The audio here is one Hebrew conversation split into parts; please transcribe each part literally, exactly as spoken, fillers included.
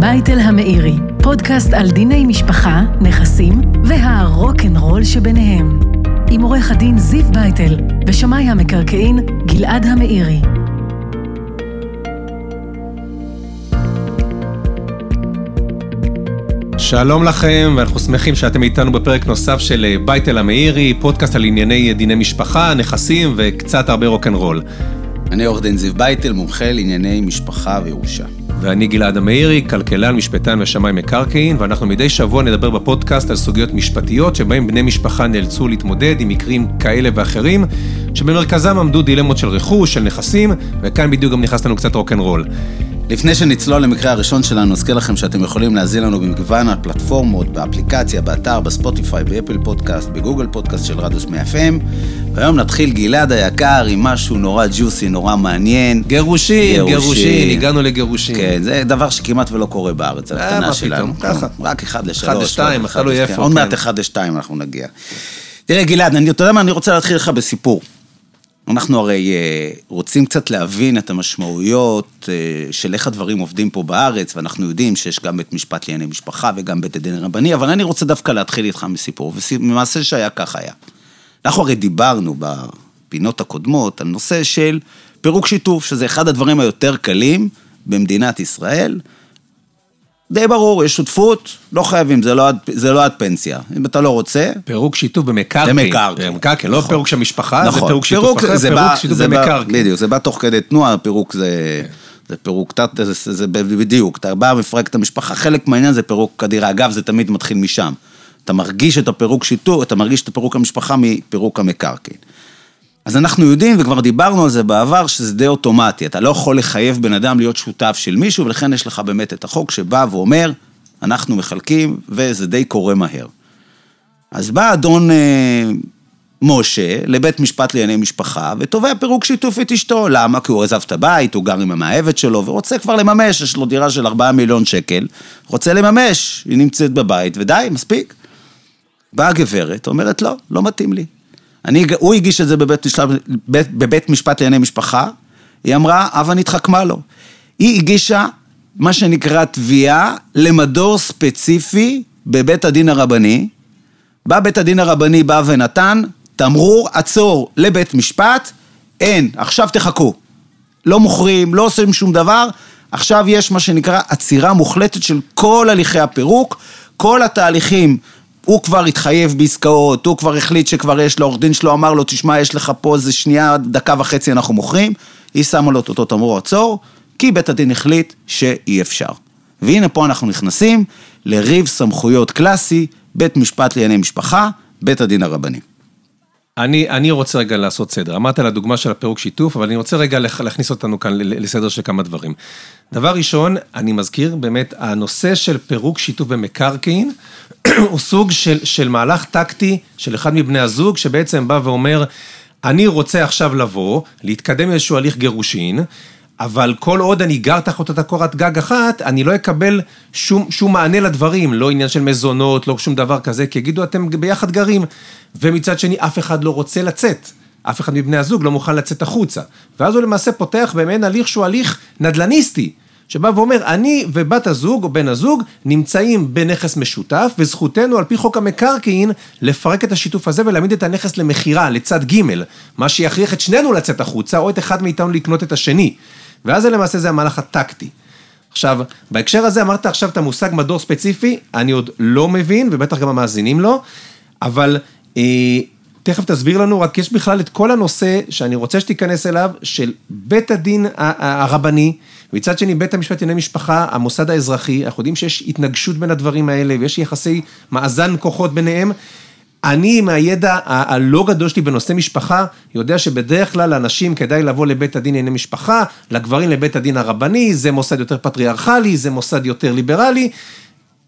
בייטל המאירי, פודקאסט על דיני משפחה, נכסים והרוק'נ'רול שביניהם. עם עורך הדין זיו בייטל ושמאי המקרקעין גלעד המאירי. שלום לכם, ואנחנו שמחים שאתם איתנו בפרק נוסף של בייטל המאירי, פודקאסט על ענייני דיני משפחה, נכסים וקצת הרבה רוק'נ'רול. אני עורך דין זיו בייטל, מומחה לענייני משפחה וירושה. ואני גלעד המאירי, כלכלן, משפטן ושמאי מקרקעין, ואנחנו מדי שבוע נדבר בפודקאסט על סוגיות משפטיות שבהם בני משפחה נאלצו להתמודד עם מקרים כאלה ואחרים, שבמרכזם עמדו דילמות של רכוש, של נכסים, וכאן בדיוק גם נכנס לנו קצת רוק'נ'רול. לפני שנצלול למקרה הראשון שלנו, אזכיר לכם שאתם יכולים להזין לנו במגוון הפלטפורמות, באפליקציה, באתר, בספוטיפיי, באפל פודקאסט, בגוגל פודקאסט של רדיוס מאה אף אם. והיום נתחיל גלעד היקר עם משהו נורא ג'וסי, נורא מעניין. גירושים, גירושים, הגענו לגירושים. כן, זה דבר שכמעט ולא קורה בארץ, הקטנה שלנו. ככה. רק אחד לשלוש. אחד לשתיים, אחד לא יפה. עוד מעט אחד לשתיים אנחנו נגיע. תראה גלעד, אתה יודע מה, אני רוצה להתחיל לך בסיפור. אנחנו הרי רוצים קצת להבין את המשמעויות של איך הדברים עובדים פה בארץ, ואנחנו יודעים שיש גם בית משפט לענייני משפחה וגם בית הדין הרבני, אבל אני רוצה דווקא להתחיל איתך מסיפור, ומעשה שהיה כך היה. אנחנו הרי דיברנו בפינות הקודמות על נושא של פירוק שיתוף, שזה אחד הדברים היותר קלים במדינת ישראל. די ברור, יש שותפות, לא חייבים, זה לא עד, זה לא עד פנסיה. אם אתה לא רוצה... פירוק שיתוף במקרקעין. במקרקעין. במקרקעין, לא פירוק של המשפחה, זה פירוק שיתוף אחר, פירוק שיתוף במקרקעין. בדיוק, זה בא תוך כדי תנועה, פירוק זה... זה פירוק, זה בדיוק, אתה בא מפרק את המשפחה, חלק מהעניין זה פירוק הדירה, אגב, זה תמיד מתחיל משם. אתה מרגיש את הפירוק שיתוף, אתה מרגיש את הפירוק המשפחה מפירוק המקרקעין. אז אנחנו יודעים, וכבר דיברנו על זה בעבר, שזה די אוטומטי. אתה לא יכול לחייב בן אדם להיות שותף של מישהו, ולכן יש לך באמת את החוק שבא ואומר, אנחנו מחלקים, וזה די קורה מהר. אז בא אדון אה, משה לבית משפט לענייני משפחה, ותובע פירוק שיתוף את אשתו. למה? כי הוא עזב את הבית, הוא גר עם המאהבת שלו, ורוצה כבר לממש, יש לו דירה של ארבעה מיליון שקל, רוצה לממש, היא נמצאת בבית, ודי, מספיק. באה הגברת, אומרת, לא, לא מתאים לי. אני, הוא הגיש את זה בבית, בבית, בבית משפט לענייני משפחה, היא אמרה, אבל נתחכמה לו. היא הגישה מה שנקרא תביעה למדור ספציפי בבית הדין הרבני, בא בית הדין הרבני, בא ונתן, תמרור, עצור לבית משפט, אין, עכשיו תחכו. לא מוכרים, לא עושים שום דבר, עכשיו יש מה שנקרא עצירה מוחלטת של כל הליכי הפירוק, כל התהליכים, הוא כבר התחייב בעסקאות, הוא כבר החליט שכבר יש לו, עורך דין שלו אמר לו, תשמע, יש לך פה, זה שנייה, דקה וחצי אנחנו מוכרים, היא שמה לו את אותו תמרור עצור, כי בית הדין החליט שאי אפשר. והנה פה אנחנו נכנסים לריב סמכויות קלאסי, בית משפט לענייני משפחה, בית הדין הרבני. אני, אני רוצה רגע לעשות סדר. אמרת על הדוגמה של הפירוק שיתוף, אבל אני רוצה רגע להכניס אותנו כאן לסדר של כמה דברים. דבר ראשון, אני מזכיר, באמת, הנושא של פירוק שיתוף במקרקעין, הוא סוג של, של מהלך טקטי של אחד מבני הזוג, שבעצם בא ואומר, אני רוצה עכשיו לבוא, להתקדם איזשהו הליך גירושין, אבל כל עוד אני גר תחת אותה קורת גג אחת, אני לא אקבל שום, שום מענה לדברים, לא עניין של מזונות, לא שום דבר כזה, כי יגידו, אתם ביחד גרים, ומצד שני, אף אחד לא רוצה לצאת, אף אחד מבני הזוג לא מוכן לצאת החוצה, ואז הוא למעשה פותח במעין הליך שהוא הליך נדלניסטי, שבא ואומר, אני ובת הזוג או בן הזוג נמצאים בנכס משותף, וזכותנו על פי חוק המקרקעין לפרק את השיתוף הזה ולהעמיד את הנכס למחירה, לצד ג', מה שיכריח את שנינו לצאת החוצה, או את אחד מאיתנו לקנות את השני. ואז למעשה זה המהלך הטקטי. עכשיו, בהקשר הזה אמרת עכשיו את המושג מדור ספציפי, אני עוד לא מבין, ובטח גם המאזינים לא, אבל אה, תכף תסביר לנו, רק יש בכלל את כל הנושא שאני רוצה שתיכנס אליו, של בית הדין הרבני, מצד שני, בית המשפט לענייני משפחה, המוסד האזרחי, אנחנו יודעים שיש התנגשות בין הדברים האלה, ויש יחסי מאזן כוחות ביניהם, אני, עם הידע הלא גדול שלי בנושא משפחה, יודע שבדרך כלל לאנשים כדאי לבוא לבית הדין לענייני משפחה, לגברים לבית הדין הרבני, זה מוסד יותר פטריארכלי, זה מוסד יותר ליברלי.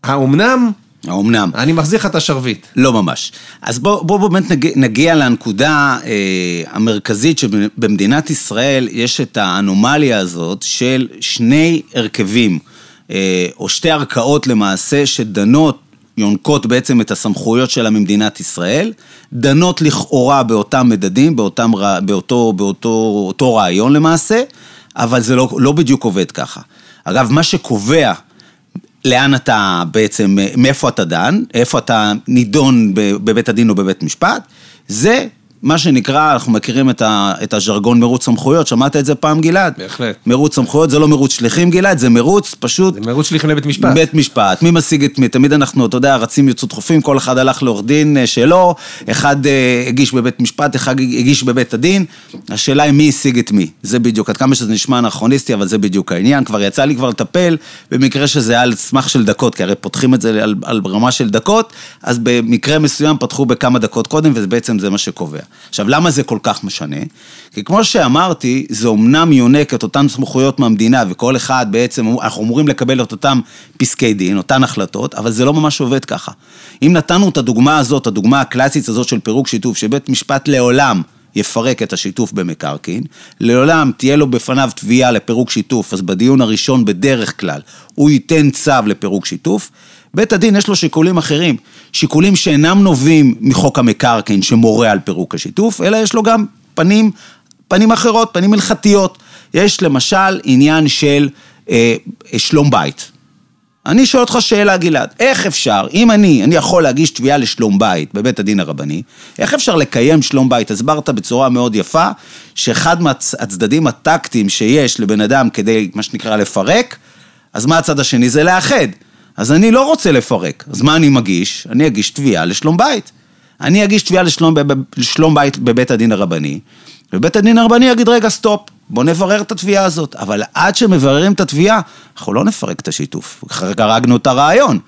האומנם? האומנם. אני מחזיר לך את השרביט. לא ממש. אז בואו בוא, באמת נגיע, נגיע לנקודה אה, המרכזית שבמדינת ישראל יש את האנומליה הזאת של שני הרכבים, אה, או שתי ערכאות למעשה שדנות, יונקות בעצם את הסמכויות שלה ממדינת ישראל, דנות לכאורה באותם מדדים, באותם, באותו, באותו, אותו רעיון למעשה, אבל זה לא, לא בדיוק עובד ככה. אגב, מה שקובע לאן אתה בעצם, מאיפה אתה דן, איפה אתה נידון בבית הדין או בבית משפט, זה מה שנקרא, אנחנו מכירים את, ה, את הז'רגון מרוץ סמכויות, שמעת את זה פעם גלעד? בהחלט. מרוץ סמכויות, זה לא מרוץ שליחים גלעד, זה מרוץ פשוט... זה מרוץ שליחים לבית משפט. בית משפט, מי משיג את מי, תמיד אנחנו, אתה יודע, רצים יוצאו דחופים, כל אחד הלך לעורך דין שלו, אחד אה, הגיש בבית משפט, אחד הגיש בבית הדין, השאלה היא מי השיג את מי, זה בדיוק, עד כמה שזה נשמע אנכרוניסטי, אבל זה בדיוק העניין, כבר יצא לי כבר לטפל, במקרה שזה על סמך של דקות, כי הרי פותחים את זה על, על ברמה של דקות, אז במקרה מסוים פתחו בכמה דקות קודם, ובעצם זה מה שקובע. עכשיו, למה זה כל כך משנה? כי כמו שאמרתי, זה אומנם יונק את אותן סמכויות מהמדינה, וכל אחד בעצם, אנחנו אמורים לקבל את אותם פסקי דין, אותן החלטות, אבל זה לא ממש עובד ככה. אם נתנו את הדוגמה הזאת, הדוגמה הקלאסית הזאת של פירוק שיתוף, שבית משפט לעולם יפרק את השיתוף במקרקעין, לעולם תהיה לו בפניו תביעה לפירוק שיתוף, אז בדיון הראשון בדרך כלל, הוא ייתן צו לפירוק שיתוף, בית הדין יש לו שיקולים אחרים, שיקולים שאינם נובעים מחוק המקרקעין שמורה על פירוק השיתוף, אלא יש לו גם פנים, פנים אחרות, פנים הלכתיות. יש למשל עניין של אה, שלום בית. אני שואל אותך שאלה גלעד, איך אפשר, אם אני, אני יכול להגיש תביעה לשלום בית בבית הדין הרבני, איך אפשר לקיים שלום בית? הסברת בצורה מאוד יפה, שאחד מהצדדים הטקטיים שיש לבן אדם כדי, מה שנקרא, לפרק, אז מה הצד השני? זה לאחד. אז אני לא רוצה לפרק. אז מה אני מגיש? אני אגיש תביעה לשלום בית. אני אגיש תביעה לשלום, לשלום בית בבית הדין הרבני, ובית הדין הרבני יגיד, רגע, סטופ, בוא נברר את התביעה הזאת. אבל עד שמבררים את התביעה, אנחנו לא נפרק את השיתוף. הרגנו את הרעיון.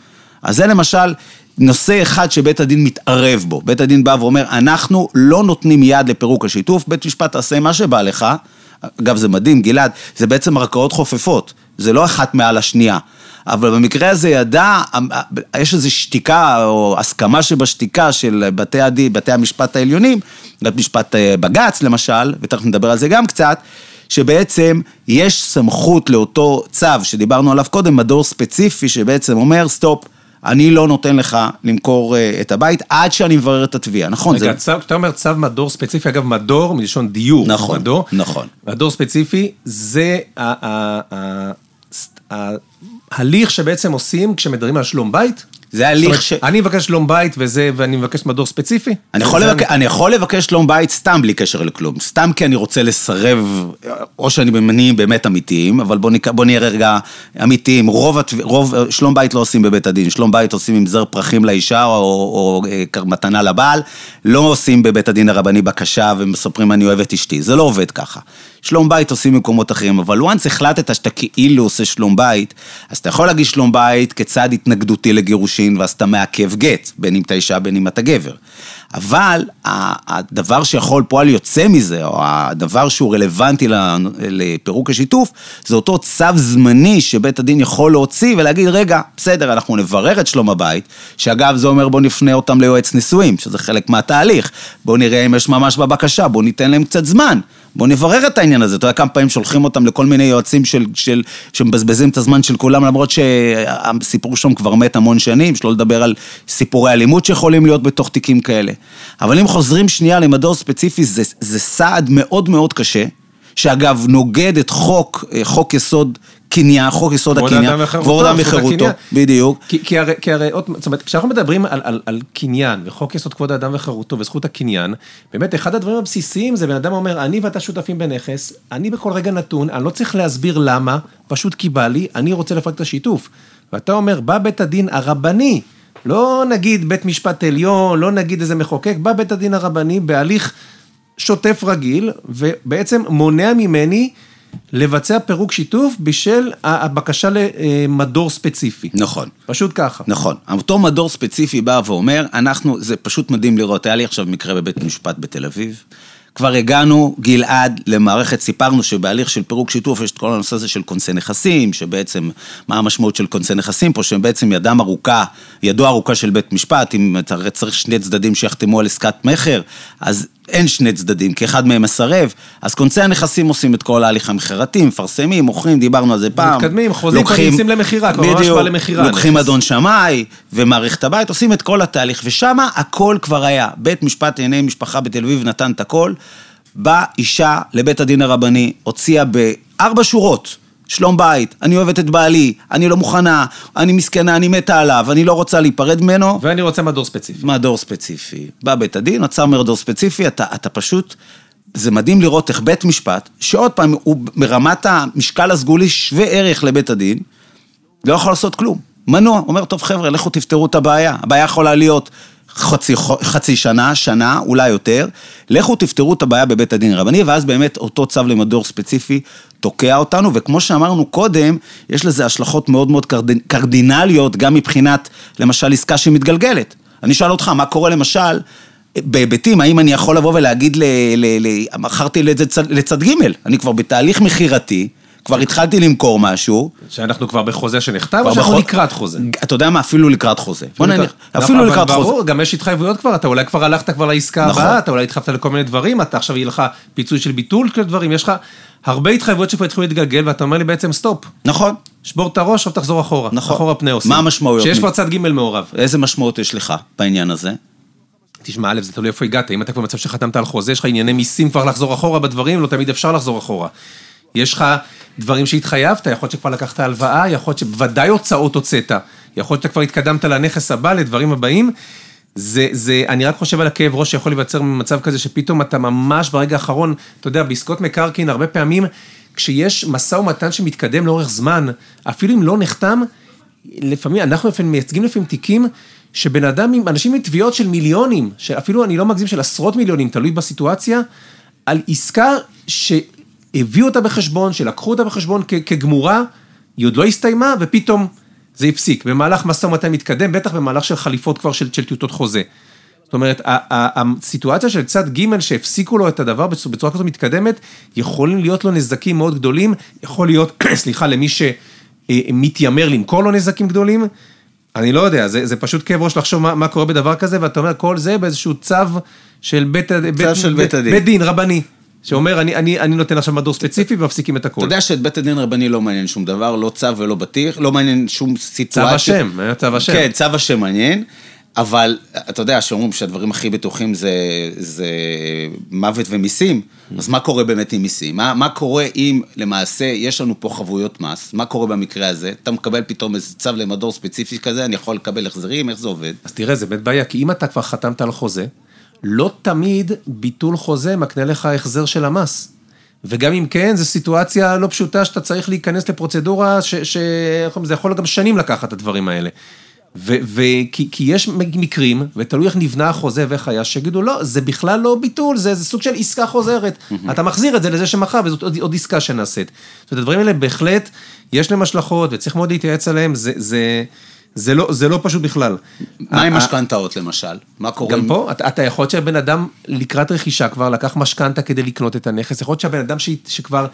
אז זה למשל נושא אחד שבית הדין מתערב בו. בית הדין בא ואומר, אנחנו לא נותנים יד לפירוק השיתוף, בית משפט תעשה מה שבא לך. אגב, זה מדהים, גלעד, זה בעצם ערכאות חופפות. זה לא אחת מעל השנייה. אבל במקרה הזה ידע, יש איזו שתיקה או הסכמה שבשתיקה של בתי הדין, בתי המשפט העליונים, בית משפט בגץ למשל, ותכף נדבר על זה גם קצת, שבעצם יש סמכות לאותו צו שדיברנו עליו קודם, מדור ספציפי שבעצם אומר סטופ, אני לא נותן לך למכור את הבית, עד שאני מברר את התביעה, נכון? רגע, זה... צו, אתה אומר צו מדור ספציפי, אגב מדור, מלשון דיור. נכון, מדור, נכון. מדור ספציפי זה ה... ה, ה ההליך שבעצם עושים כשמדברים על שלום בית, זה הליך ש... אני מבקש שלום בית וזה, ואני מבקש מדור ספציפי. אני יכול, לבק... אני... אני יכול לבקש שלום בית סתם בלי קשר לכלום, סתם כי אני רוצה לסרב, או שאני במני באמת אמיתיים, אבל בוא, נק... בוא נהיה רגע אמיתיים, רוב, רוב שלום בית לא עושים בבית הדין, שלום בית עושים עם זר פרחים לאישה, או, או, או מתנה לבעל, לא עושים בבית הדין הרבני בקשה, ומספרים אני אוהב את אשתי, זה לא עובד ככה. שלום בית עושים במקומות אחרים, אבל once החלטת שאתה כאילו עושה שלום בית, אז אתה יכול להגיש שלום בית כצד התנגדותי לגירושין, ואז אתה מעכב גט, בין אם אתה אישה, בין אם אתה גבר. אבל הדבר שיכול פועל יוצא מזה, או הדבר שהוא רלוונטי לפירוק השיתוף, זה אותו צו זמני שבית הדין יכול להוציא ולהגיד, רגע, בסדר, אנחנו נברר את שלום הבית, שאגב זה אומר בוא נפנה אותם ליועץ נישואים, שזה חלק מהתהליך, בוא נראה אם יש ממש בבקשה, בוא ניתן להם קצת זמן, בוא נברר את העניין הזה, אתה יודע כמה פעמים שולחים אותם לכל מיני יועצים של, של, שמבזבזים את הזמן של כולם, למרות שהסיפור שם כבר מת המון שנים, שלא לדבר על סיפורי אלימות שיכולים להיות בתוך תיקים כאלה. אבל אם חוזרים שנייה למדור ספציפי, זה, זה סעד מאוד מאוד קשה, שאגב נוגד את חוק, חוק יסוד קניין, חוק יסוד הקניין, ועוד אדם וחירותו, בדיוק. כי, כי הרי, כי הרי, זאת אומרת, כשאנחנו מדברים על, על, על קניין, וחוק יסוד כבוד האדם וחירותו, וזכות הקניין, באמת, אחד הדברים הבסיסיים זה בן אדם אומר, אני ואתה שותפים בנכס, אני בכל רגע נתון, אני לא צריך להסביר למה, פשוט קיבל לי, אני רוצה לפרק את השיתוף. ואתה אומר, בא בית הדין הרבני, לא נגיד בית משפט עליון, לא נגיד איזה מחוקק, בא בית הדין הרבני בהליך שוטף רגיל, ובעצם מונע ממני לבצע פירוק שיתוף בשל הבקשה למדור ספציפי. נכון. פשוט ככה. נכון. אותו מדור ספציפי בא ואומר, אנחנו, זה פשוט מדהים לראות, היה לי עכשיו מקרה בבית משפט בתל אביב, כבר הגענו, גלעד, למערכת, סיפרנו שבהליך של פירוק שיתוף יש את כל הנושא הזה של קונסי נכסים, שבעצם, מה המשמעות של קונסי נכסים פה, שהם בעצם ידם ארוכה, ידו ארוכה של בית משפט, אם אתה צריך שני צדדים שיחתמו על עסקת מחר, אז אין שני צדדים, כי אחד מהם מסרב, אז קונסי הנכסים עושים את כל ההליך המחירתיים, מפרסמים, מוכרים, דיברנו על זה פעם. מתקדמים, חוזים כניסים למחירה, כבר ממש בא למחירה. לוקחים אדון שמאי ומערכת הבית, עושים את כל התהליך, ושמה הכל כבר היה. בית משפט לענייני משפחה בתל אביב נתן את הכל, באה אישה לבית הדין הרבני, הוציאה בארבע שורות, שלום בית, אני אוהבת את בעלי, אני לא מוכנה, אני מסכנה, אני מתה עליו, אני לא רוצה להיפרד ממנו. ואני רוצה מדור ספציפי. מדור ספציפי. בא בית הדין, עצר מדור ספציפי, אתה, אתה פשוט, זה מדהים לראות איך בית משפט, שעוד פעם הוא ברמת המשקל הסגולי שווה ערך לבית הדין, לא יכול לעשות כלום. מנוע, אומר, טוב חבר'ה, לכו תפתרו את הבעיה, הבעיה יכולה להיות חצי, חצי שנה, שנה, אולי יותר, לכו תפתרו את הבעיה בבית הדין הרבני, ואז באמת אותו צו למדור ספציפי תוקע אותנו, וכמו שאמרנו קודם, יש לזה השלכות מאוד מאוד קרדינליות, גם מבחינת, למשל, עסקה שמתגלגלת. אני שואל אותך, מה קורה למשל, בהיבטים, האם אני יכול לבוא ולהגיד, מחרתי לצד ג', אני כבר בתהליך מחירתי, כבר התחלתי למכור משהו. שאנחנו כבר בחוזה שנכתב, או שאנחנו לקראת חוזה? אתה יודע מה, אפילו לקראת חוזה. אפילו לקראת חוזה. גם יש התחייבויות כבר, אתה אולי כבר הלכת כבר לעסקה הבאה, אתה אולי התחייבת לכל מיני דברים, אתה עכשיו יהיה לך פיצוי של ביטול של דברים, יש לך הרבה התחייבויות שפה התחילו להתגלגל, ואתה אומר לי בעצם סטופ. נכון. שבור את הראש, עכשיו תחזור אחורה. נכון. אחורה פני עושים. מה המשמעויות? שיש כבר צד ג' מעורב. איזה משמעות יש לך בעניין הזה? תשמע, א', זה תלוי איפה הגעת. אם אתה כבר במצב שחתמת על חוזה, יש לך ענייני מיסים כבר לחזור אחורה בדברים, לא תמיד אפשר לחזור אחורה. יש לך דברים שהתחייבת, יכול להיות שכבר לקחת הלוואה, יכול להיות שבוודאי הוצאות הוצאת, יכול להיות שכבר התקדמת לנכס הבא, לדברים הבאים, זה, זה, אני רק חושב על הכאב ראש שיכול להיווצר ממצב כזה, שפתאום אתה ממש ברגע האחרון, אתה יודע, בעסקות מקרקעין, הרבה פעמים, כשיש מסע ומתן שמתקדם לאורך זמן, אפילו אם לא נחתם, לפעמים, אנחנו מייצגים לפעמים תיקים, שבן אדם, אנשים עם תביעות של מיליונים, שאפילו אני לא מגזים, של עשרות מיליונים, תלוי בסיטואציה, על עסקה ש... הביאו אותה בחשבון, שלקחו אותה בחשבון כ- כגמורה, היא עוד לא הסתיימה, ופתאום זה הפסיק. במהלך מסע ומתן מתקדם, בטח במהלך של חליפות כבר של, של טיוטות חוזה. זאת אומרת, הסיטואציה של צד ג' שהפסיקו לו את הדבר בצורה כזאת מתקדמת, יכולים להיות לו נזקים מאוד גדולים, יכול להיות, סליחה, למי שמתיימר למכור לו נזקים גדולים, אני לא יודע, זה, זה פשוט כאב ראש לחשוב מה, מה קורה בדבר כזה, ואתה אומר, כל זה באיזשהו צו של בית, צו בית, של בית, בית, בית דין רבני. שאומר, אני, אני, אני נותן עכשיו מדור ספציפי ומפסיקים את הכל. אתה יודע שאת בית הדין רבני לא מעניין שום דבר, לא צו ולא בטיח, לא מעניין שום סיטואציה. צו השם, צו השם. כן, צו השם מעניין, אבל אתה יודע, שאומרים שהדברים הכי בטוחים זה, זה מוות ומיסים, אז מה קורה באמת עם מיסים? מה, מה קורה אם למעשה יש לנו פה חבויות מס? מה קורה במקרה הזה? אתה מקבל פתאום איזה צו למדור ספציפי כזה, אני יכול לקבל החזרים, איך זה עובד? אז תראה, זה באמת בעיה, כי אם אתה כבר חתמת על חוזה, לא תמיד ביטול חוזה מקנה לך החזר של המס. וגם אם כן, זו סיטואציה לא פשוטה שאתה צריך להיכנס לפרוצדורה, ש- ש- זה יכול גם שנים לקחת את הדברים האלה. ו- ו- כי-, כי יש מקרים, ותלוי איך נבנה החוזה ואיך היה, שגידו, לא, זה בכלל לא ביטול, זה, זה סוג של עסקה חוזרת. אתה מחזיר את זה לזה שמחר, וזאת עוד, עוד עסקה שנעשית. זאת אומרת, הדברים האלה בהחלט, יש להם השלכות, וצריך מאוד להתייעץ עליהם, זה... זה זה לא, זה לא פשוט בכלל. מה עם משכנתאות למשל? מה קורה? גם פה, אתה יכול להיות שהבן אדם לקראת רכישה כבר לקח משכנתה כדי לקנות את הנכס, יכול להיות שהבן אדם שכבר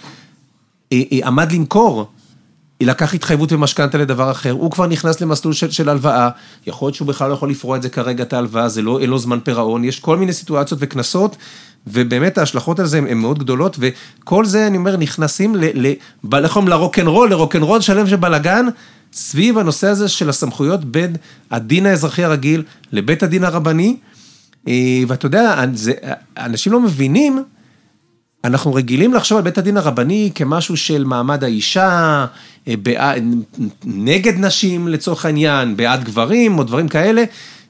עמד למכור, לקח התחייבות ומשכנתה לדבר אחר, הוא כבר נכנס למסלול של הלוואה, יכול להיות שהוא בכלל לא יכול לפרוע את זה כרגע, את ההלוואה, זה לא, אין לו זמן פירעון, יש כל מיני סיטואציות וכנסות, ובאמת ההשלכות על זה הן מאוד גדולות, וכל זה, אני אומר, נכנסים לרוקנרול, לרוקנרול שלם שבלגן, סביב הנושא הזה של הסמכויות בין הדין האזרחי הרגיל לבית הדין הרבני, ואתה יודע, אנשים לא מבינים, אנחנו רגילים לחשוב על בית הדין הרבני כמשהו של מעמד האישה, נגד נשים לצורך העניין, בעד גברים או דברים כאלה,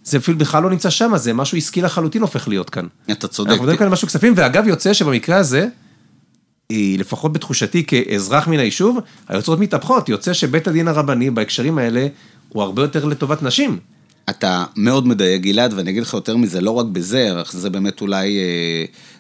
זה אפילו בכלל לא נמצא שם, זה משהו עסקי לחלוטין הופך להיות כאן. אתה צודק. אנחנו מדברים כאן על משהו כספים, ואגב יוצא שבמקרה הזה, לפחות בתחושתי כאזרח מן היישוב, היוצרות מתהפכות, יוצא שבית הדין הרבני בהקשרים האלה, הוא הרבה יותר לטובת נשים. אתה מאוד מדייק גלעד, ואני אגיד לך יותר מזה, לא רק בזה, זה באמת אולי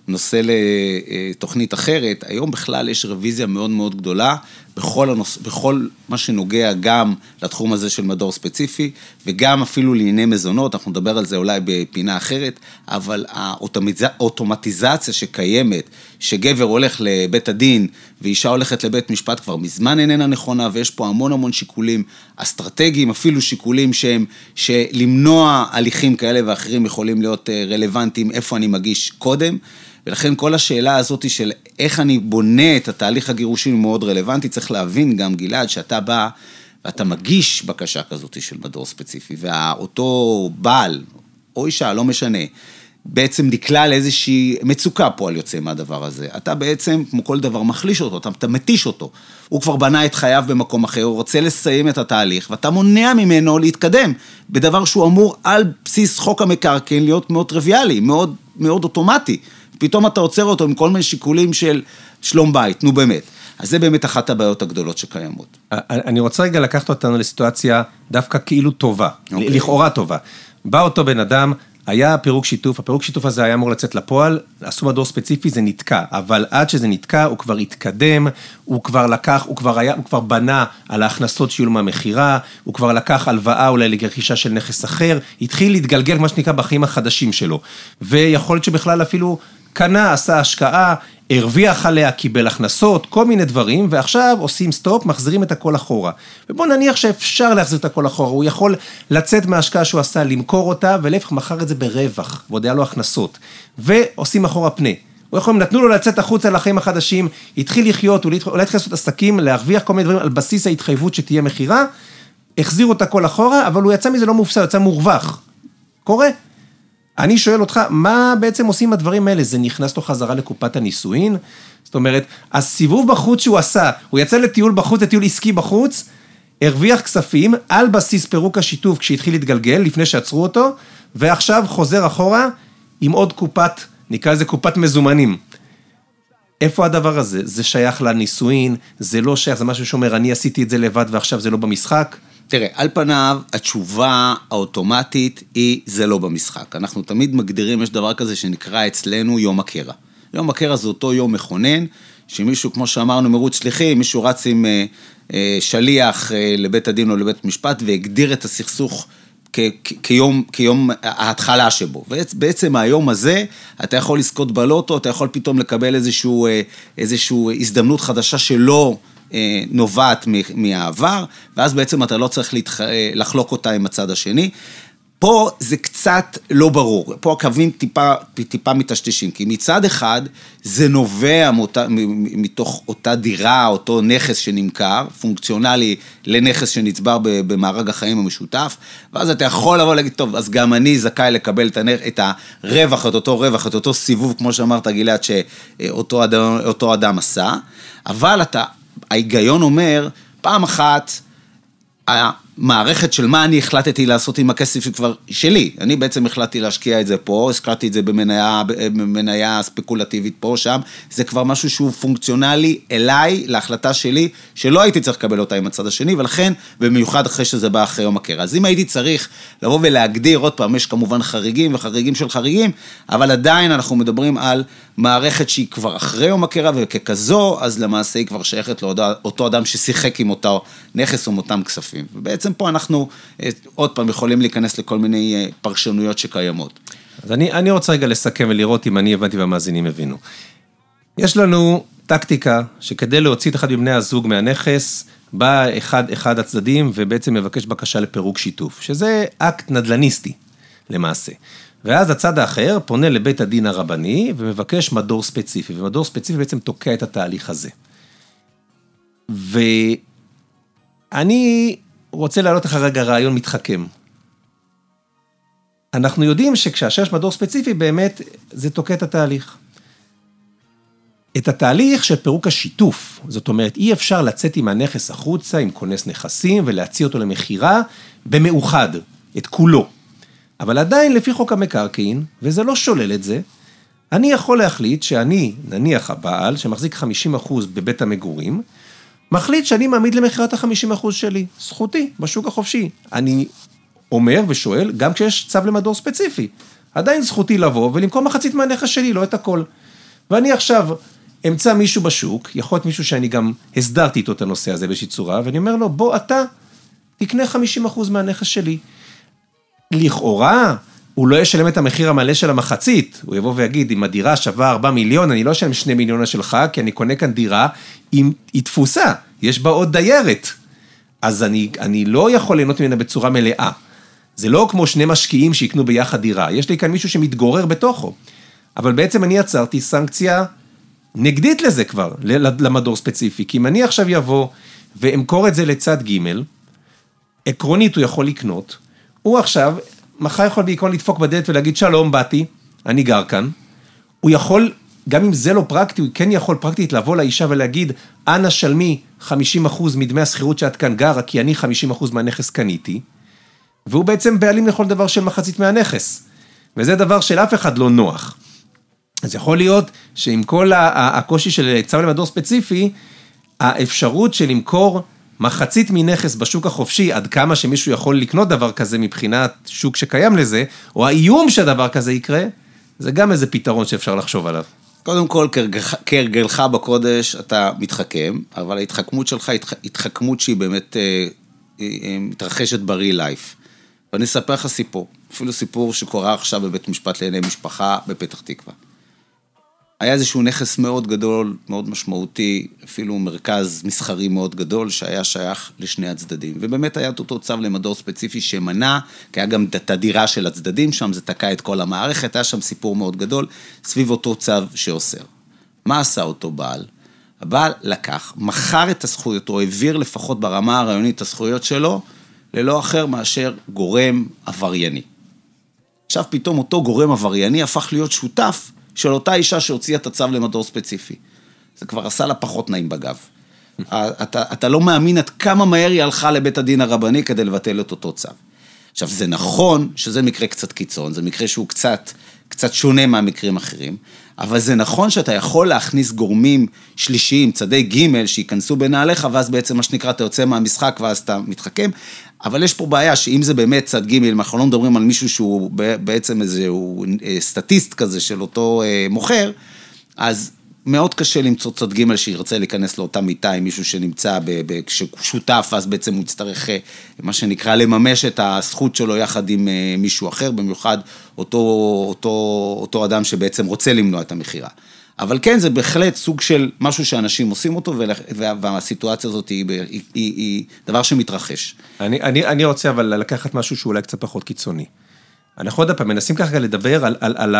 נושא לתוכנית אחרת. היום בכלל יש רוויזיה מאוד מאוד גדולה, בכל, הנוס... בכל מה שנוגע גם לתחום הזה של מדור ספציפי, וגם אפילו לענייני מזונות, אנחנו נדבר על זה אולי בפינה אחרת, אבל האוטומטיזציה שקיימת, שגבר הולך לבית הדין, ואישה הולכת לבית משפט כבר מזמן איננה נכונה, ויש פה המון המון שיקולים אסטרטגיים, אפילו שיקולים שהם, שלמנוע הליכים כאלה ואחרים יכולים להיות רלוונטיים, איפה אני מגיש קודם, ולכן כל השאלה הזאת של איך אני בונה את התהליך הגירושים מאוד רלוונטי, צריך להבין גם גלעד שאתה בא ואתה מגיש בקשה כזאת של מדור ספציפי, ואותו בעל או אישה, לא משנה, בעצם נקלע לאיזושהי מצוקה פועל יוצא מהדבר הזה. אתה בעצם, כמו כל דבר, מחליש אותו, אתה, אתה מתיש אותו. הוא כבר בנה את חייו במקום אחר, הוא רוצה לסיים את התהליך, ואתה מונע ממנו להתקדם, בדבר שהוא אמור על בסיס חוק המקרקעין להיות מאוד טריוויאלי, מאוד, מאוד אוטומטי. פתאום אתה עוצר אותו עם כל מיני שיקולים של שלום בית, נו באמת. אז זה באמת אחת הבעיות הגדולות שקיימות. אני רוצה רגע לקחת אותנו לסיטואציה דווקא כאילו טובה, לכאורה טובה. בא אותו בן אדם, היה פירוק שיתוף, הפירוק שיתוף הזה היה אמור לצאת לפועל, עשו מדור ספציפי, זה נתקע, אבל עד שזה נתקע, הוא כבר התקדם, הוא כבר לקח, הוא כבר היה, הוא כבר בנה על ההכנסות שיהיו מהמכירה, הוא כבר לקח הלוואה אולי לרכישה של נכס אחר, התחיל להתגלגל, מה שנקרא, בחיים החדשים שלו. ויכול להיות שבכלל אפילו קנה, עשה השקעה, הרוויח עליה, קיבל הכנסות, כל מיני דברים, ועכשיו עושים סטופ, מחזירים את הכל אחורה. ובוא נניח שאפשר להחזיר את הכל אחורה, הוא יכול לצאת מההשקעה שהוא עשה, למכור אותה, ולהפך מחר את זה ברווח, ועוד היה לו הכנסות. ועושים אחורה פנה. הוא יכול, נתנו לו לצאת החוצה לחיים החדשים, התחיל לחיות, אולי התחיל לעשות עסקים, להרוויח כל מיני דברים, על בסיס ההתחייבות שתהיה מחירה, החזירו את הכל אחורה, אבל הוא יצא מזה לא מופסד, יצא מורווח. קורה? אני שואל אותך, מה בעצם עושים הדברים האלה? זה נכנס לו חזרה לקופת הנישואין? זאת אומרת, הסיבוב בחוץ שהוא עשה, הוא יצא לטיול בחוץ, לטיול עסקי בחוץ, הרוויח כספים על בסיס פירוק השיתוף כשהתחיל להתגלגל, לפני שעצרו אותו, ועכשיו חוזר אחורה עם עוד קופת, נקרא לזה קופת מזומנים. איפה הדבר הזה? זה שייך לנישואין, זה לא שייך, זה משהו שאומר, אני עשיתי את זה לבד ועכשיו זה לא במשחק? תראה, על פניו, התשובה האוטומטית היא, זה לא במשחק. אנחנו תמיד מגדירים, יש דבר כזה שנקרא אצלנו יום הקרע. יום הקרע זה אותו יום מכונן, שמישהו, כמו שאמרנו, מרוץ שליחי, מישהו רץ עם אה, אה, שליח אה, לבית הדין או לבית משפט, והגדיר את הסכסוך כ- כ- כיום, כיום ההתחלה שבו. ובעצם היום הזה, אתה יכול לזכות בלוטו, אתה יכול פתאום לקבל איזשהו, אה, איזשהו הזדמנות חדשה שלא נובעת מהעבר, ואז בעצם אתה לא צריך לחלוק אותה עם הצד השני. פה זה קצת לא ברור, פה הקווים טיפה, טיפה מתשתשים, כי מצד אחד זה נובע מאותה, מתוך אותה דירה, אותו נכס שנמכר, פונקציונלי לנכס שנצבר במארג החיים המשותף, ואז אתה יכול לבוא להגיד, טוב, אז גם אני זכאי לקבל את הרווח, את אותו רווח, את אותו סיבוב, כמו שאמרת גלעד, שאותו אדם, אותו אדם עשה, אבל אתה ההיגיון אומר, פעם אחת, המערכת של מה אני החלטתי לעשות עם הכסף כבר שלי, אני בעצם החלטתי להשקיע את זה פה, השקעתי את זה במניה, במניה ספקולטיבית פה, שם, זה כבר משהו שהוא פונקציונלי אליי, להחלטה שלי, שלא הייתי צריך לקבל אותה עם הצד השני, ולכן, במיוחד אחרי שזה בא אחרי יום הקרע. אז אם הייתי צריך לבוא ולהגדיר, עוד פעם, יש כמובן חריגים וחריגים של חריגים, אבל עדיין אנחנו מדברים על מערכת שהיא כבר אחרי יום הקרע, וככזו, אז למעשה היא כבר שייכת לאותו אדם ששיחק עם אותו נכס או אותם כספים. ובעצם פה אנחנו עוד פעם יכולים להיכנס לכל מיני פרשנויות שקיימות. אז אני, אני רוצה רגע לסכם ולראות אם אני הבנתי והמאזינים הבינו. יש לנו טקטיקה שכדי להוציא את אחד מבני הזוג מהנכס, בא אחד אחד הצדדים ובעצם מבקש בקשה לפירוק שיתוף, שזה אקט נדלניסטי למעשה. ואז הצד האחר פונה לבית הדין הרבני ומבקש מדור ספציפי, ומדור ספציפי בעצם תוקע את התהליך הזה. ואני רוצה להעלות אחר רגע רעיון מתחכם. אנחנו יודעים שכשיש מדור ספציפי באמת זה תוקע את התהליך. את התהליך של פירוק השיתוף, זאת אומרת אי אפשר לצאת עם הנכס החוצה, עם כונס נכסים ולהציע אותו למכירה במאוחד, את כולו. אבל עדיין לפי חוק המקרקעין, וזה לא שולל את זה, אני יכול להחליט שאני, נניח הבעל, שמחזיק חמישים אחוז בבית המגורים, מחליט שאני מעמיד למכירת ה-חמישים אחוז שלי, זכותי, בשוק החופשי. אני אומר ושואל, גם כשיש צו למדור ספציפי, עדיין זכותי לבוא ולמכור מחצית מהנכס שלי, לא את הכל. ואני עכשיו אמצא מישהו בשוק, יכול להיות מישהו שאני גם הסדרתי איתו את הנושא הזה באיזושהי צורה, ואני אומר לו, בוא אתה תקנה חמישים אחוז מהנכס שלי. לכאורה, הוא לא ישלם את המחיר המלא של המחצית, הוא יבוא ויגיד, אם הדירה שווה ארבעה מיליון, אני לא אשלם שני מיליון שלך, כי אני קונה כאן דירה עם תפוסה, יש בה עוד דיירת, אז אני, אני לא יכול ליהנות ממנה בצורה מלאה. זה לא כמו שני משקיעים שיקנו ביחד דירה, יש לי כאן מישהו שמתגורר בתוכו, אבל בעצם אני יצרתי סנקציה נגדית לזה כבר, למדור ספציפי, כי אם אני עכשיו יבוא ואמכור את זה לצד ג' עקרונית הוא יכול לקנות, הוא עכשיו, מחר יכול בעיקרון לדפוק בדלת ולהגיד, שלום, באתי, אני גר כאן. הוא יכול, גם אם זה לא פרקטי, הוא כן יכול פרקטית לבוא לאישה ולהגיד, אנא שלמי חמישים אחוז מדמי הסחירות שאת כאן גרה, כי אני חמישים אחוז מהנכס קניתי, והוא בעצם בעלים לכל דבר של מחצית מהנכס. וזה דבר של אף אחד לא נוח. אז יכול להיות שעם כל הקושי של צו למדור ספציפי, האפשרות של למכור מחצית מנכס בשוק החופשי, עד כמה שמישהו יכול לקנות דבר כזה מבחינת שוק שקיים לזה, או האיום שהדבר כזה יקרה, זה גם איזה פתרון שאפשר לחשוב עליו. קודם כל, כרגלך בקודש אתה מתחכם, אבל ההתחכמות שלך, התחכמות שהיא באמת מתרחשת בריא לייף. ואני אספר לך סיפור, אפילו סיפור שקורה עכשיו בבית משפט לענייני משפחה בפתח תקווה. היה איזשהו נכס מאוד גדול, מאוד משמעותי, אפילו מרכז מסחרי מאוד גדול, שהיה שייך לשני הצדדים. ובאמת היה אותו צו למדור ספציפי שמנע, כי היה גם תדירה של הצדדים שם, זה תקע את כל המערכת, היה שם סיפור מאוד גדול, סביב אותו צו שאוסר. מה עשה אותו בעל? הבעל לקח, מכר את הזכויות, או העביר לפחות ברמה הרעיונית את הזכויות שלו, ללא אחר מאשר גורם עברייני. עכשיו פתאום אותו גורם עברייני הפך להיות שותף, של אותה אישה שהוציאה את הצו למדור ספציפי. זה כבר עשה לה פחות נעים בגב. אתה, אתה לא מאמין עד כמה מהר היא הלכה לבית הדין הרבני כדי לבטל את אותו צו. עכשיו, זה נכון שזה מקרה קצת קיצון, זה מקרה שהוא קצת, קצת שונה מהמקרים אחרים, אבל זה נכון שאתה יכול להכניס גורמים שלישיים, צדי ג' שיכנסו בנעליך, ואז בעצם מה שנקרא, אתה יוצא מהמשחק ואז אתה מתחכם, אבל יש פה בעיה שאם זה באמת צד ג', אנחנו לא מדברים על מישהו שהוא בעצם איזשהו סטטיסט כזה של אותו מוכר, אז מאוד קשה למצוא צד ג' שירצה להיכנס לאותה מיטה עם מישהו שנמצא, כששותף, אז בעצם הוא יצטרך, מה שנקרא, לממש את הזכות שלו יחד עם מישהו אחר, במיוחד אותו, אותו, אותו אדם שבעצם רוצה למנוע את המחירה. אבל כן, זה בהחלט סוג של משהו שאנשים עושים אותו, והסיטואציה הזאת היא, היא, היא, היא דבר שמתרחש. אני, אני, אני רוצה אבל לקחת משהו שאולי קצת פחות קיצוני. אנחנו עוד הפעם מנסים ככה לדבר על, על, על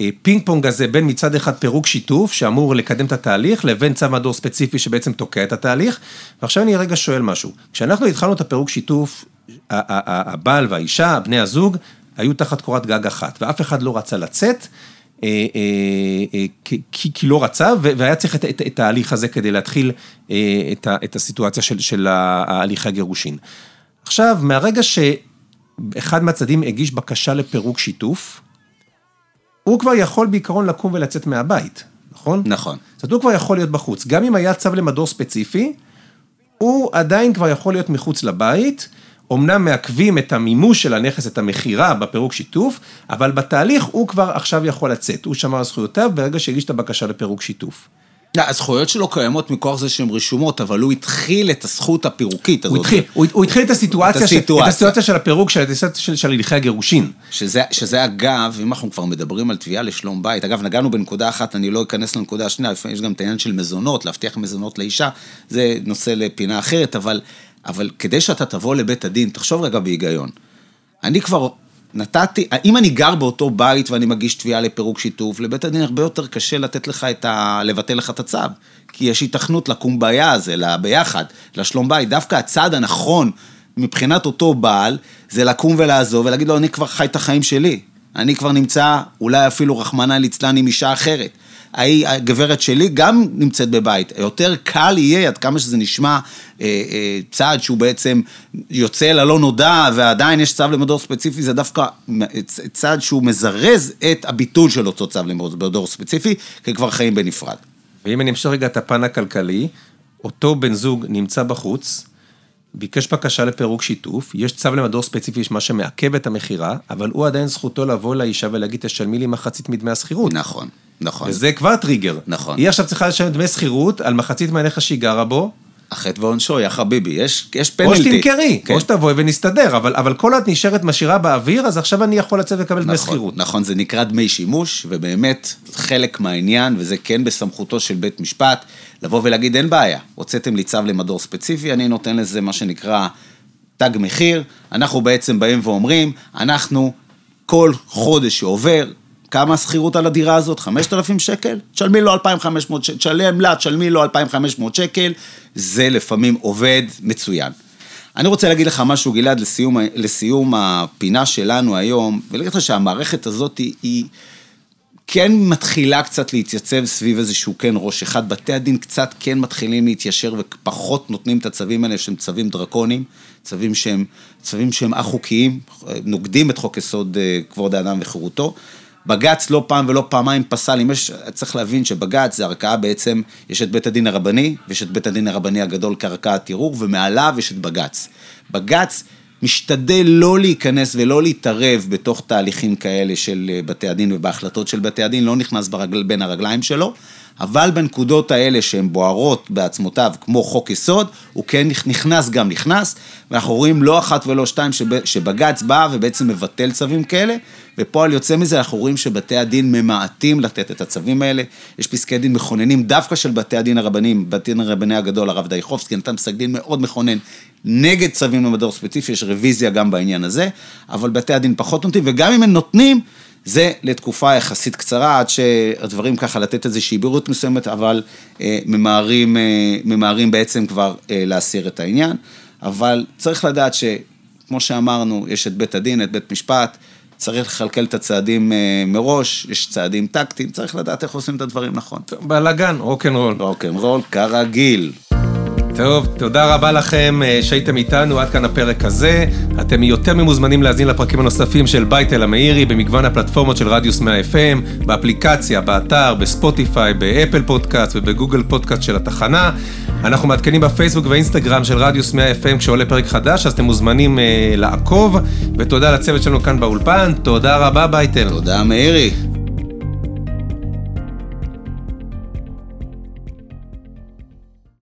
הפינג פונג הזה בין מצד אחד פירוק שיתוף שאמור לקדם את התהליך לבין צו מדור ספציפי שבעצם תוקע את התהליך. ועכשיו אני רגע שואל משהו. כשאנחנו התחלנו את הפירוק שיתוף, הבעל והאישה, בני הזוג, היו תחת קורת גג אחת, ואף אחד לא רצה לצאת, כי לא רצה, והיה צריך את ההליך הזה כדי להתחיל את הסיטואציה של ההליך הגירושין. עכשיו, מהרגע שאחד מהצדדים הגיש בקשה לפירוק שיתוף, הוא כבר יכול בעיקרון לקום ולצאת מהבית, נכון? נכון. זאת אומרת, הוא כבר יכול להיות בחוץ. גם אם היה צו למדור ספציפי, הוא עדיין כבר יכול להיות מחוץ לבית, אמנם מעכבים את המימוש של הנכס, את המחירה בפירוק שיתוף, אבל בתהליך הוא כבר עכשיו יכול לצאת. הוא שמר על זכויותיו ברגע שהגיש את הבקשה לפירוק שיתוף. הזכויות שלו קיימות מכוח זה שהן רשומות, אבל הוא התחיל את הזכות הפירוקית הזאת. הוא התחיל את הסיטואציה של הפירוק, של הליכי הגירושין. שזה אגב, אם אנחנו כבר מדברים על תביעה לשלום בית, אגב, נגענו בנקודה אחת, אני לא אכנס לנקודה השנייה, יש גם את העניין של מזונות, להבטיח מזונות לאישה, זה נושא לפינה אחרת, אבל אבל כדי שאתה תבוא לבית הדין, תחשוב רגע בהיגיון. אני כבר נתתי, אם אני גר באותו בית ואני מגיש תביעה לפירוק שיתוף, לבית הדין הרבה יותר קשה לתת לך את ה... לבטל לך את הצו, כי יש התכנות לקומביה הזה, ביחד, לשלום בית. דווקא הצד הנכון מבחינת אותו בעל, זה לקום ולעזוב ולהגיד לו, אני כבר חי את החיים שלי. אני כבר נמצא, אולי אפילו רחמנה ליצלן עם אישה אחרת. הגברת שלי גם נמצאת בבית, יותר קל יהיה, עד כמה שזה נשמע צעד שהוא בעצם יוצא ללא נודע, ועדיין יש צו למדור ספציפי, זה דווקא צעד שהוא מזרז את הביטול של אותו צו למדור ספציפי, כי כבר חיים בנפרד. ואם אני אמשיך רגע את הפן הכלכלי, אותו בן זוג נמצא בחוץ, ביקש בקשה לפירוק שיתוף, יש צו למדור ספציפי, מה שמעכב את המחירה, אבל הוא עדיין זכותו לבוא לאישה ולהגיד, תשלמי לי מחצית מדמי השכירות. נכון. נכון. וזה כבר טריגר. נכון. היא עכשיו צריכה לשלם דמי שכירות על מחצית מהנכס שהיא גרה בו. החטא ועונשו, יא חביבי, יש, יש פנלטי. או שתמכרי, כן. או שתבואי ונסתדר, אבל, אבל כל את נשארת משאירה באוויר, אז עכשיו אני יכול לצאת לקבל נכון, דמי שכירות. נכון, זה נקרא דמי שימוש, ובאמת חלק מהעניין, וזה כן בסמכותו של בית משפט, לבוא ולהגיד, אין בעיה, הוצאתם לי צו למדור ספציפי, אני נותן לזה מה שנקרא תג מחיר, אנחנו בעצם באים ואומרים, אנחנו כל חודש שעובר, כמה השכירות על הדירה הזאת? חמשת אלפים שקל? תשלמי לו אלפיים וחמש מאות שקל, תשלם לה, תשלמי לו אלפיים וחמש מאות שקל, זה לפעמים עובד מצוין. אני רוצה להגיד לך משהו, גלעד, לסיום, לסיום הפינה שלנו היום, ולגיד לך שהמערכת הזאת היא, היא כן מתחילה קצת להתייצב סביב איזשהו כן ראש אחד, בתי הדין קצת כן מתחילים להתיישר ופחות נותנים את הצווים האלה שהם צווים דרקונים, צווים שהם, צווים שהם החוקיים, נוגדים את חוק יסוד כבוד האדם וחירותו, בגץ לא פעם ולא פעמיים פסל, אם יש, צריך להבין שבגץ זה ערכאה בעצם, יש את בית הדין הרבני, ויש את בית הדין הרבני הגדול כערכאת ערעור, ומעליו יש את בגץ. בגץ משתדל לא להיכנס ולא להתערב בתוך תהליכים כאלה של בתי הדין, ובהחלטות של בתי הדין, לא נכנס ברגל, בין הרגליים שלו, אבל בנקודות האלה שהן בוערות בעצמותיו, כמו חוק יסוד, הוא כן נכנס גם נכנס, ואנחנו רואים לא אחת ולא שתיים שבגץ בא ובעצם מבטל צווים כאלה, ופועל יוצא מזה אנחנו רואים שבתי הדין ממעטים לתת את הצווים האלה, יש פסקי דין מכוננים דווקא של בתי הדין הרבניים, בית הדין הרבני הגדול, הרב דיכובסקי, נתן פסק דין מאוד מכונן, נגד צווים למדור ספציפי, יש רוויזיה גם בעניין הזה, אבל בתי הדין פחות נותנים, וגם אם הם נותנים, זה לתקופה יחסית קצרה, עד שהדברים ככה לתת איזושהי בירות מסוימת, אבל אה, ממהרים, אה, ממהרים בעצם כבר אה, להסיר את העניין, אבל צריך לדעת שכמו שאמרנו, יש את בית הדין, את בית משפט, צריך לחלקל את הצעדים אה, מראש, יש צעדים טקטיים, צריך לדעת איך עושים את הדברים נכון. בלגן, רוק'נ'רול. רוק'נ'רול, כרגיל. טוב, תודה רבה לכם שהייתם איתנו עד כאן הפרק הזה. אתם יותר ממוזמנים להזין לפרקים הנוספים של בייטל המאירי במגוון הפלטפורמות של רדיוס מאה אף אם, באפליקציה, באתר, בספוטיפיי, באפל פודקאסט ובגוגל פודקאסט של התחנה. אנחנו מעדכנים בפייסבוק ואינסטגרם של רדיוס מאה אף אם כשעולה פרק חדש, אז אתם מוזמנים לעקוב, ותודה לצוות שלנו כאן באולפן. תודה רבה בייטל. תודה מאירי.